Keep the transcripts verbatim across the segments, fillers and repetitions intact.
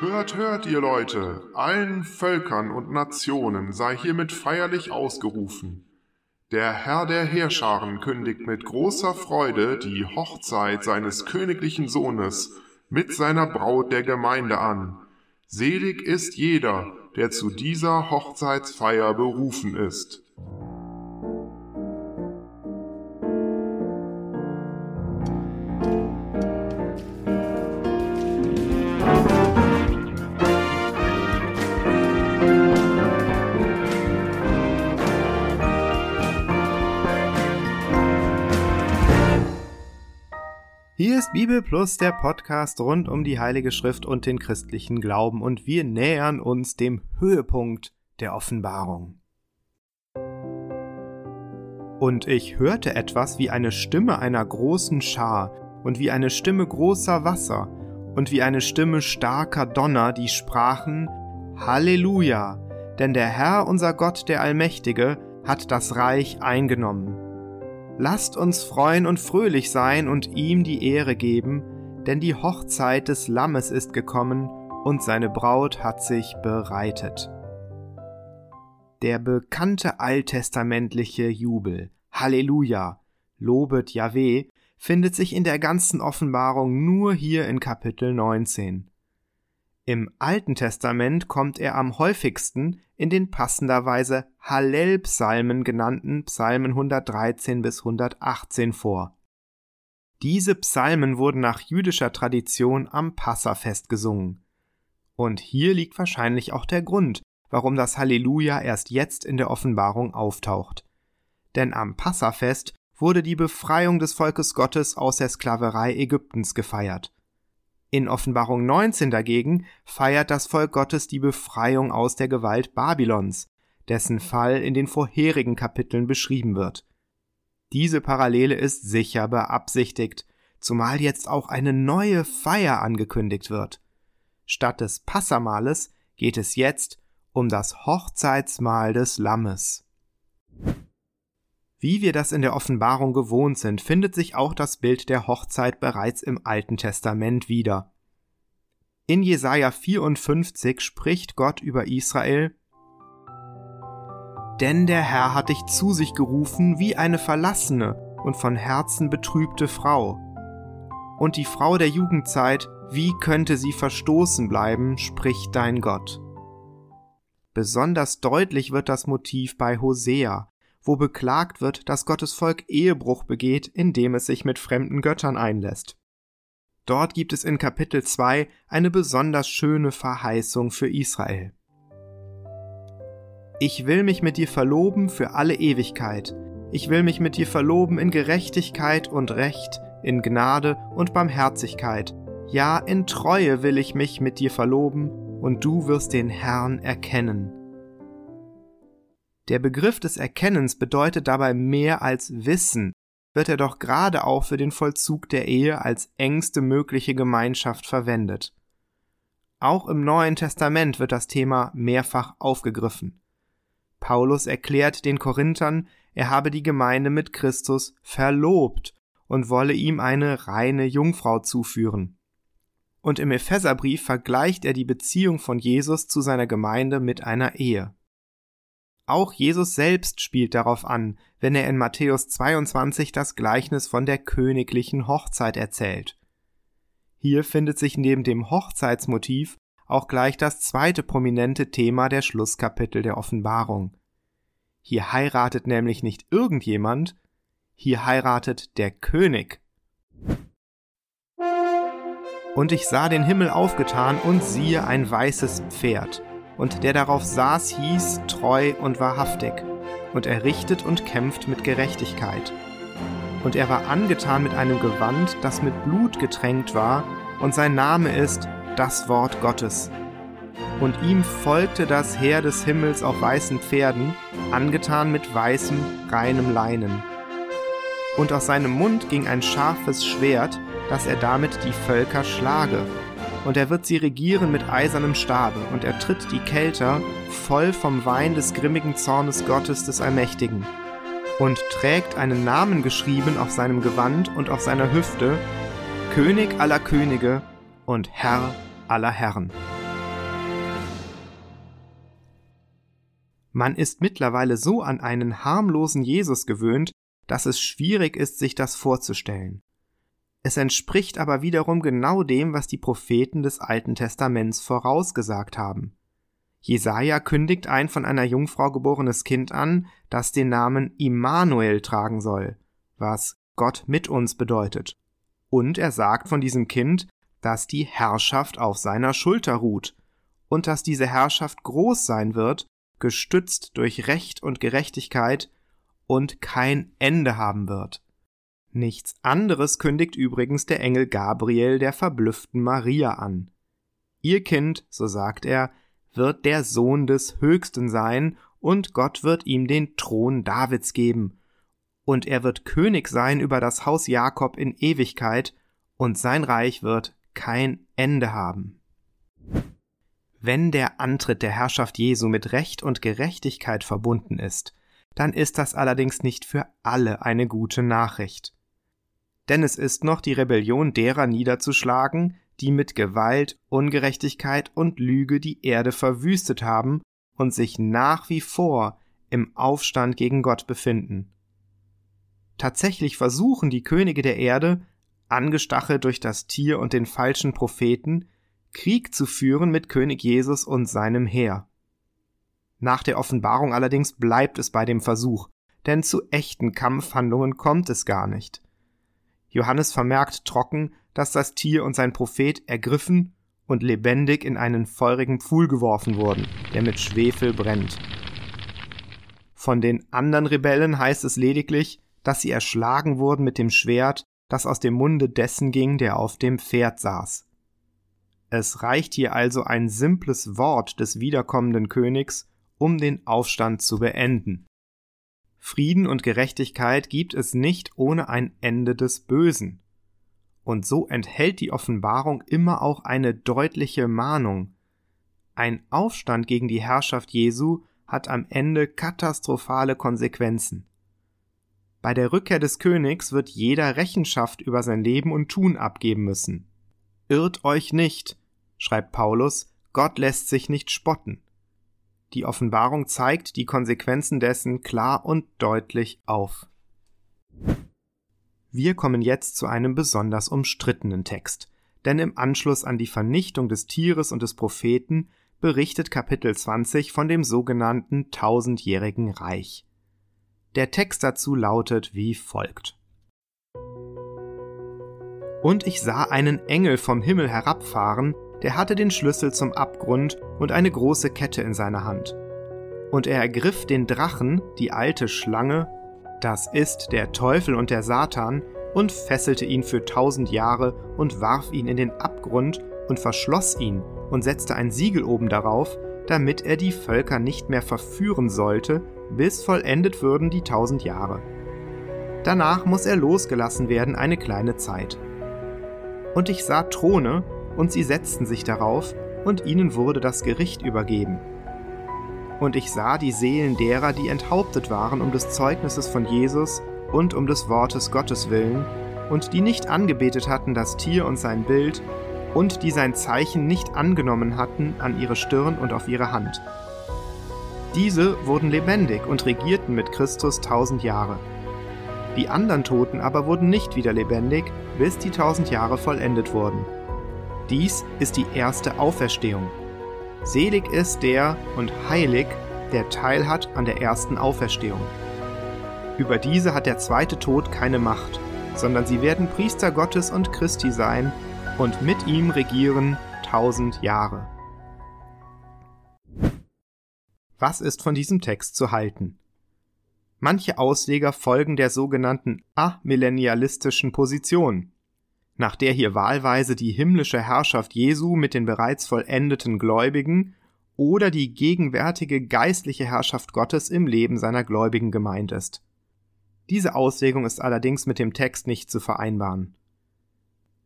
Hört, hört, ihr Leute, allen Völkern und Nationen sei hiermit feierlich ausgerufen. Der Herr der Heerscharen kündigt mit großer Freude die Hochzeit seines königlichen Sohnes mit seiner Braut der Gemeinde an. Selig ist jeder, der zu dieser Hochzeitsfeier berufen ist. Hier ist Bibel Plus, der Podcast rund um die Heilige Schrift und den christlichen Glauben, und wir nähern uns dem Höhepunkt der Offenbarung. Und ich hörte etwas wie eine Stimme einer großen Schar und wie eine Stimme großer Wasser und wie eine Stimme starker Donner, die sprachen: Halleluja, denn der Herr, unser Gott, der Allmächtige, hat das Reich eingenommen. Lasst uns freuen und fröhlich sein und ihm die Ehre geben, denn die Hochzeit des Lammes ist gekommen und seine Braut hat sich bereitet. Der bekannte alttestamentliche Jubel, Halleluja, lobet Jahwe, findet sich in der ganzen Offenbarung nur hier in Kapitel neunzehn. Im Alten Testament kommt er am häufigsten in den passenderweise Hallel-Psalmen genannten Psalmen hundertdreizehn bis hundertachtzehn vor. Diese Psalmen wurden nach jüdischer Tradition am Passafest gesungen. Und hier liegt wahrscheinlich auch der Grund, warum das Halleluja erst jetzt in der Offenbarung auftaucht. Denn am Passafest wurde die Befreiung des Volkes Gottes aus der Sklaverei Ägyptens gefeiert. In Offenbarung neunzehn dagegen feiert das Volk Gottes die Befreiung aus der Gewalt Babylons, dessen Fall in den vorherigen Kapiteln beschrieben wird. Diese Parallele ist sicher beabsichtigt, zumal jetzt auch eine neue Feier angekündigt wird. Statt des Passamahles geht es jetzt um das Hochzeitsmahl des Lammes. Wie wir das in der Offenbarung gewohnt sind, findet sich auch das Bild der Hochzeit bereits im Alten Testament wieder. In Jesaja vierundfünfzig spricht Gott über Israel: Denn der Herr hat dich zu sich gerufen wie eine verlassene und von Herzen betrübte Frau. Und die Frau der Jugendzeit, wie könnte sie verstoßen bleiben, spricht dein Gott. Besonders deutlich wird das Motiv bei Hosea, wo beklagt wird, dass Gottes Volk Ehebruch begeht, indem es sich mit fremden Göttern einlässt. Dort gibt es in Kapitel zwei eine besonders schöne Verheißung für Israel. Ich will mich mit dir verloben für alle Ewigkeit. Ich will mich mit dir verloben in Gerechtigkeit und Recht, in Gnade und Barmherzigkeit. Ja, in Treue will ich mich mit dir verloben, und du wirst den Herrn erkennen. Der Begriff des Erkennens bedeutet dabei mehr als Wissen, wird er doch gerade auch für den Vollzug der Ehe als engste mögliche Gemeinschaft verwendet. Auch im Neuen Testament wird das Thema mehrfach aufgegriffen. Paulus erklärt den Korinthern, er habe die Gemeinde mit Christus verlobt und wolle ihm eine reine Jungfrau zuführen. Und im Epheserbrief vergleicht er die Beziehung von Jesus zu seiner Gemeinde mit einer Ehe. Auch Jesus selbst spielt darauf an, wenn er in Matthäus zweiundzwanzig das Gleichnis von der königlichen Hochzeit erzählt. Hier findet sich neben dem Hochzeitsmotiv auch gleich das zweite prominente Thema der Schlusskapitel der Offenbarung. Hier heiratet nämlich nicht irgendjemand, hier heiratet der König. Und ich sah den Himmel aufgetan, und siehe, ein weißes Pferd. Und der darauf saß, hieß Treu und Wahrhaftig, und er richtet und kämpft mit Gerechtigkeit. Und er war angetan mit einem Gewand, das mit Blut getränkt war, und sein Name ist das Wort Gottes. Und ihm folgte das Heer des Himmels auf weißen Pferden, angetan mit weißem, reinem Leinen. Und aus seinem Mund ging ein scharfes Schwert, dass er damit die Völker schlage. Und er wird sie regieren mit eisernem Stabe, und er tritt die Kelter, voll vom Wein des grimmigen Zornes Gottes des Allmächtigen, und trägt einen Namen geschrieben auf seinem Gewand und auf seiner Hüfte: König aller Könige und Herr aller Herren. Man ist mittlerweile so an einen harmlosen Jesus gewöhnt, dass es schwierig ist, sich das vorzustellen. Es entspricht aber wiederum genau dem, was die Propheten des Alten Testaments vorausgesagt haben. Jesaja kündigt ein von einer Jungfrau geborenes Kind an, das den Namen Immanuel tragen soll, was Gott mit uns bedeutet. Und er sagt von diesem Kind, dass die Herrschaft auf seiner Schulter ruht und dass diese Herrschaft groß sein wird, gestützt durch Recht und Gerechtigkeit und kein Ende haben wird. Nichts anderes kündigt übrigens der Engel Gabriel der verblüfften Maria an. Ihr Kind, so sagt er, wird der Sohn des Höchsten sein und Gott wird ihm den Thron Davids geben. Und er wird König sein über das Haus Jakob in Ewigkeit und sein Reich wird kein Ende haben. Wenn der Antritt der Herrschaft Jesu mit Recht und Gerechtigkeit verbunden ist, dann ist das allerdings nicht für alle eine gute Nachricht. Denn es ist noch die Rebellion derer niederzuschlagen, die mit Gewalt, Ungerechtigkeit und Lüge die Erde verwüstet haben und sich nach wie vor im Aufstand gegen Gott befinden. Tatsächlich versuchen die Könige der Erde, angestachelt durch das Tier und den falschen Propheten, Krieg zu führen mit König Jesus und seinem Heer. Nach der Offenbarung allerdings bleibt es bei dem Versuch, denn zu echten Kampfhandlungen kommt es gar nicht. Johannes vermerkt trocken, dass das Tier und sein Prophet ergriffen und lebendig in einen feurigen Pfuhl geworfen wurden, der mit Schwefel brennt. Von den anderen Rebellen heißt es lediglich, dass sie erschlagen wurden mit dem Schwert, das aus dem Munde dessen ging, der auf dem Pferd saß. Es reicht hier also ein simples Wort des wiederkommenden Königs, um den Aufstand zu beenden. Frieden und Gerechtigkeit gibt es nicht ohne ein Ende des Bösen. Und so enthält die Offenbarung immer auch eine deutliche Mahnung. Ein Aufstand gegen die Herrschaft Jesu hat am Ende katastrophale Konsequenzen. Bei der Rückkehr des Königs wird jeder Rechenschaft über sein Leben und Tun abgeben müssen. Irrt euch nicht, schreibt Paulus, Gott lässt sich nicht spotten. Die Offenbarung zeigt die Konsequenzen dessen klar und deutlich auf. Wir kommen jetzt zu einem besonders umstrittenen Text, denn im Anschluss an die Vernichtung des Tieres und des Propheten berichtet Kapitel zwanzig von dem sogenannten tausendjährigen Reich. Der Text dazu lautet wie folgt: Und ich sah einen Engel vom Himmel herabfahren, der hatte den Schlüssel zum Abgrund und eine große Kette in seiner Hand. Und er ergriff den Drachen, die alte Schlange, das ist der Teufel und der Satan, und fesselte ihn für tausend Jahre und warf ihn in den Abgrund und verschloss ihn und setzte ein Siegel oben darauf, damit er die Völker nicht mehr verführen sollte, bis vollendet würden die tausend Jahre. Danach muss er losgelassen werden eine kleine Zeit. Und ich sah Throne, und sie setzten sich darauf, und ihnen wurde das Gericht übergeben. Und ich sah die Seelen derer, die enthauptet waren um des Zeugnisses von Jesus und um des Wortes Gottes willen, und die nicht angebetet hatten das Tier und sein Bild, und die sein Zeichen nicht angenommen hatten an ihre Stirn und auf ihre Hand. Diese wurden lebendig und regierten mit Christus tausend Jahre. Die anderen Toten aber wurden nicht wieder lebendig, bis die tausend Jahre vollendet wurden. Dies ist die erste Auferstehung. Selig ist der und heilig, der Teil hat an der ersten Auferstehung. Über diese hat der zweite Tod keine Macht, sondern sie werden Priester Gottes und Christi sein und mit ihm regieren tausend Jahre. Was ist von diesem Text zu halten? Manche Ausleger folgen der sogenannten amillennialistischen Position, nach der hier wahlweise die himmlische Herrschaft Jesu mit den bereits vollendeten Gläubigen oder die gegenwärtige geistliche Herrschaft Gottes im Leben seiner Gläubigen gemeint ist. Diese Auslegung ist allerdings mit dem Text nicht zu vereinbaren.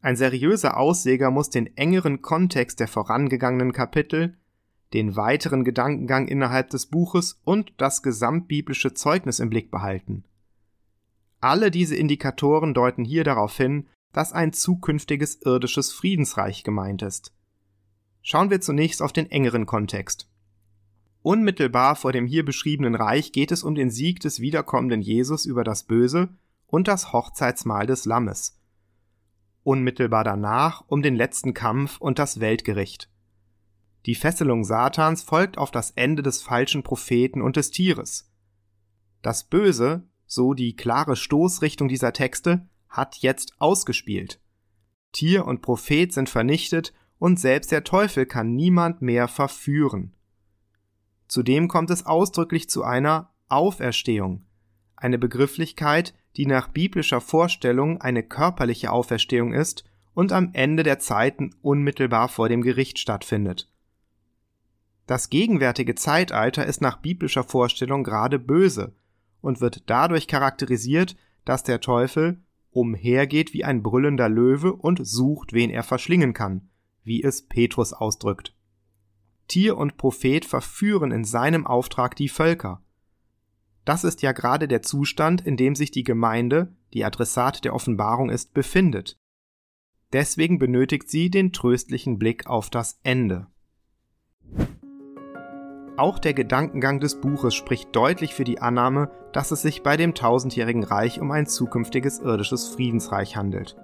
Ein seriöser Ausleger muss den engeren Kontext der vorangegangenen Kapitel, den weiteren Gedankengang innerhalb des Buches und das gesamtbiblische Zeugnis im Blick behalten. Alle diese Indikatoren deuten hier darauf hin, dass ein zukünftiges irdisches Friedensreich gemeint ist. Schauen wir zunächst auf den engeren Kontext. Unmittelbar vor dem hier beschriebenen Reich geht es um den Sieg des wiederkommenden Jesus über das Böse und das Hochzeitsmahl des Lammes. Unmittelbar danach um den letzten Kampf und das Weltgericht. Die Fesselung Satans folgt auf das Ende des falschen Propheten und des Tieres. Das Böse, so die klare Stoßrichtung dieser Texte, hat jetzt ausgespielt. Tier und Prophet sind vernichtet und selbst der Teufel kann niemand mehr verführen. Zudem kommt es ausdrücklich zu einer Auferstehung, eine Begrifflichkeit, die nach biblischer Vorstellung eine körperliche Auferstehung ist und am Ende der Zeiten unmittelbar vor dem Gericht stattfindet. Das gegenwärtige Zeitalter ist nach biblischer Vorstellung gerade böse und wird dadurch charakterisiert, dass der Teufel umhergeht wie ein brüllender Löwe und sucht, wen er verschlingen kann, wie es Petrus ausdrückt. Tier und Prophet verführen in seinem Auftrag die Völker. Das ist ja gerade der Zustand, in dem sich die Gemeinde, die Adressat der Offenbarung ist, befindet. Deswegen benötigt sie den tröstlichen Blick auf das Ende. Auch der Gedankengang des Buches spricht deutlich für die Annahme, dass es sich bei dem tausendjährigen Reich um ein zukünftiges irdisches Friedensreich handelt.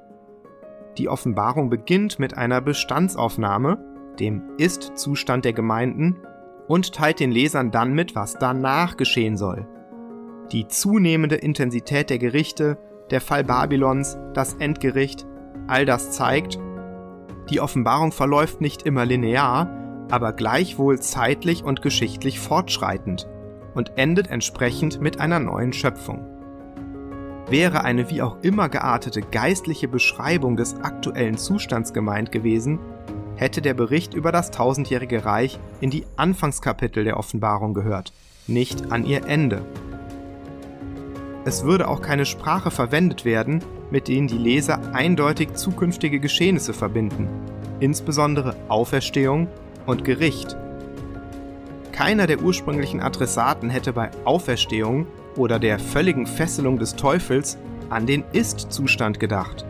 Die Offenbarung beginnt mit einer Bestandsaufnahme, dem Ist-Zustand der Gemeinden, und teilt den Lesern dann mit, was danach geschehen soll. Die zunehmende Intensität der Gerichte, der Fall Babylons, das Endgericht, all das zeigt, die Offenbarung verläuft nicht immer linear, aber gleichwohl zeitlich und geschichtlich fortschreitend und endet entsprechend mit einer neuen Schöpfung. Wäre eine wie auch immer geartete geistliche Beschreibung des aktuellen Zustands gemeint gewesen, hätte der Bericht über das tausendjährige Reich in die Anfangskapitel der Offenbarung gehört, nicht an ihr Ende. Es würde auch keine Sprache verwendet werden, mit denen die Leser eindeutig zukünftige Geschehnisse verbinden, insbesondere Auferstehung und Gericht. Keiner der ursprünglichen Adressaten hätte bei Auferstehung oder der völligen Fesselung des Teufels an den Ist-Zustand gedacht,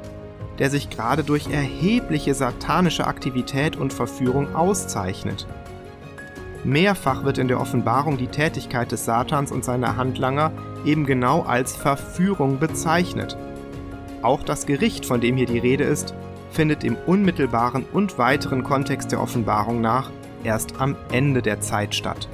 der sich gerade durch erhebliche satanische Aktivität und Verführung auszeichnet. Mehrfach wird in der Offenbarung die Tätigkeit des Satans und seiner Handlanger eben genau als Verführung bezeichnet. Auch das Gericht, von dem hier die Rede ist, findet im unmittelbaren und weiteren Kontext der Offenbarung nach erst am Ende der Zeit statt.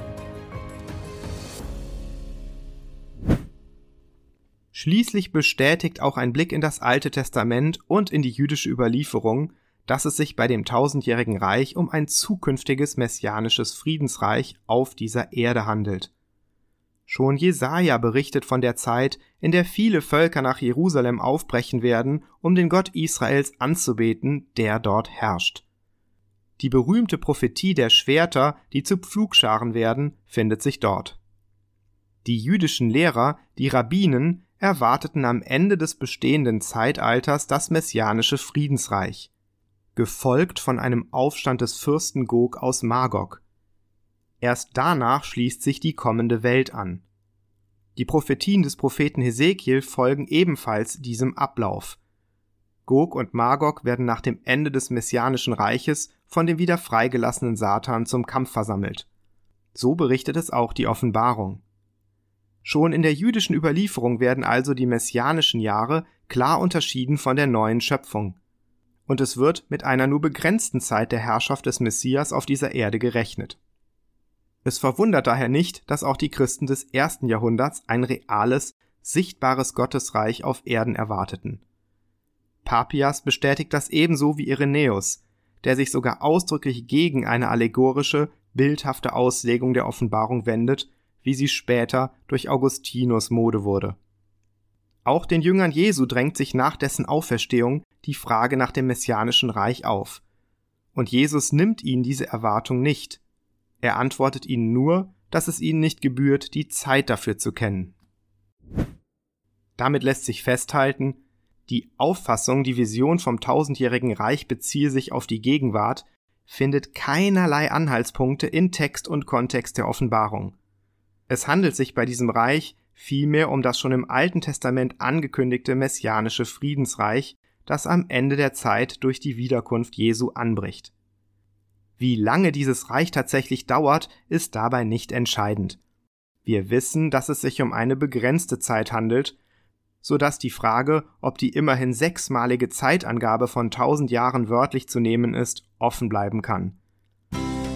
Schließlich bestätigt auch ein Blick in das Alte Testament und in die jüdische Überlieferung, dass es sich bei dem tausendjährigen Reich um ein zukünftiges messianisches Friedensreich auf dieser Erde handelt. Schon Jesaja berichtet von der Zeit, in der viele Völker nach Jerusalem aufbrechen werden, um den Gott Israels anzubeten, der dort herrscht. Die berühmte Prophetie der Schwerter, die zu Pflugscharen werden, findet sich dort. Die jüdischen Lehrer, die Rabbinen, erwarteten am Ende des bestehenden Zeitalters das messianische Friedensreich, gefolgt von einem Aufstand des Fürsten Gog aus Magog. Erst danach schließt sich die kommende Welt an. Die Prophetien des Propheten Hesekiel folgen ebenfalls diesem Ablauf. Gog und Magog werden nach dem Ende des messianischen Reiches von dem wieder freigelassenen Satan zum Kampf versammelt. So berichtet es auch die Offenbarung. Schon in der jüdischen Überlieferung werden also die messianischen Jahre klar unterschieden von der neuen Schöpfung. Und es wird mit einer nur begrenzten Zeit der Herrschaft des Messias auf dieser Erde gerechnet. Es verwundert daher nicht, dass auch die Christen des ersten Jahrhunderts ein reales, sichtbares Gottesreich auf Erden erwarteten. Papias bestätigt das ebenso wie Irenäus, der sich sogar ausdrücklich gegen eine allegorische, bildhafte Auslegung der Offenbarung wendet, wie sie später durch Augustinus Mode wurde. Auch den Jüngern Jesu drängt sich nach dessen Auferstehung die Frage nach dem messianischen Reich auf. Und Jesus nimmt ihnen diese Erwartung nicht. Er antwortet ihnen nur, dass es ihnen nicht gebührt, die Zeit dafür zu kennen. Damit lässt sich festhalten, die Auffassung, die Vision vom tausendjährigen Reich beziehe sich auf die Gegenwart, findet keinerlei Anhaltspunkte in Text und Kontext der Offenbarung. Es handelt sich bei diesem Reich vielmehr um das schon im Alten Testament angekündigte messianische Friedensreich, das am Ende der Zeit durch die Wiederkunft Jesu anbricht. Wie lange dieses Reich tatsächlich dauert, ist dabei nicht entscheidend. Wir wissen, dass es sich um eine begrenzte Zeit handelt, sodass die Frage, ob die immerhin sechsmalige Zeitangabe von tausend Jahren wörtlich zu nehmen ist, offen bleiben kann.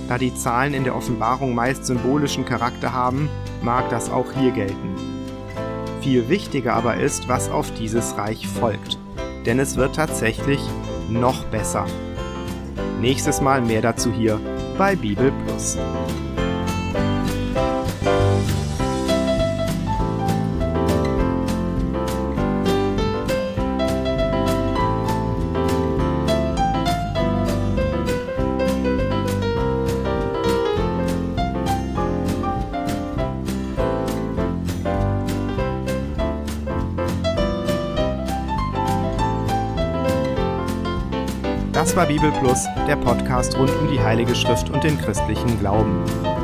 Da die Zahlen in der Offenbarung meist symbolischen Charakter haben, mag das auch hier gelten. Viel wichtiger aber ist, was auf dieses Reich folgt, denn es wird tatsächlich noch besser. Nächstes Mal mehr dazu hier bei Bibel Plus. Das war Bibel Plus, der Podcast rund um die Heilige Schrift und den christlichen Glauben.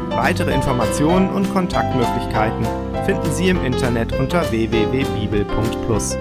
Weitere Informationen und Kontaktmöglichkeiten finden Sie im Internet unter w w w punkt bibel punkt plus.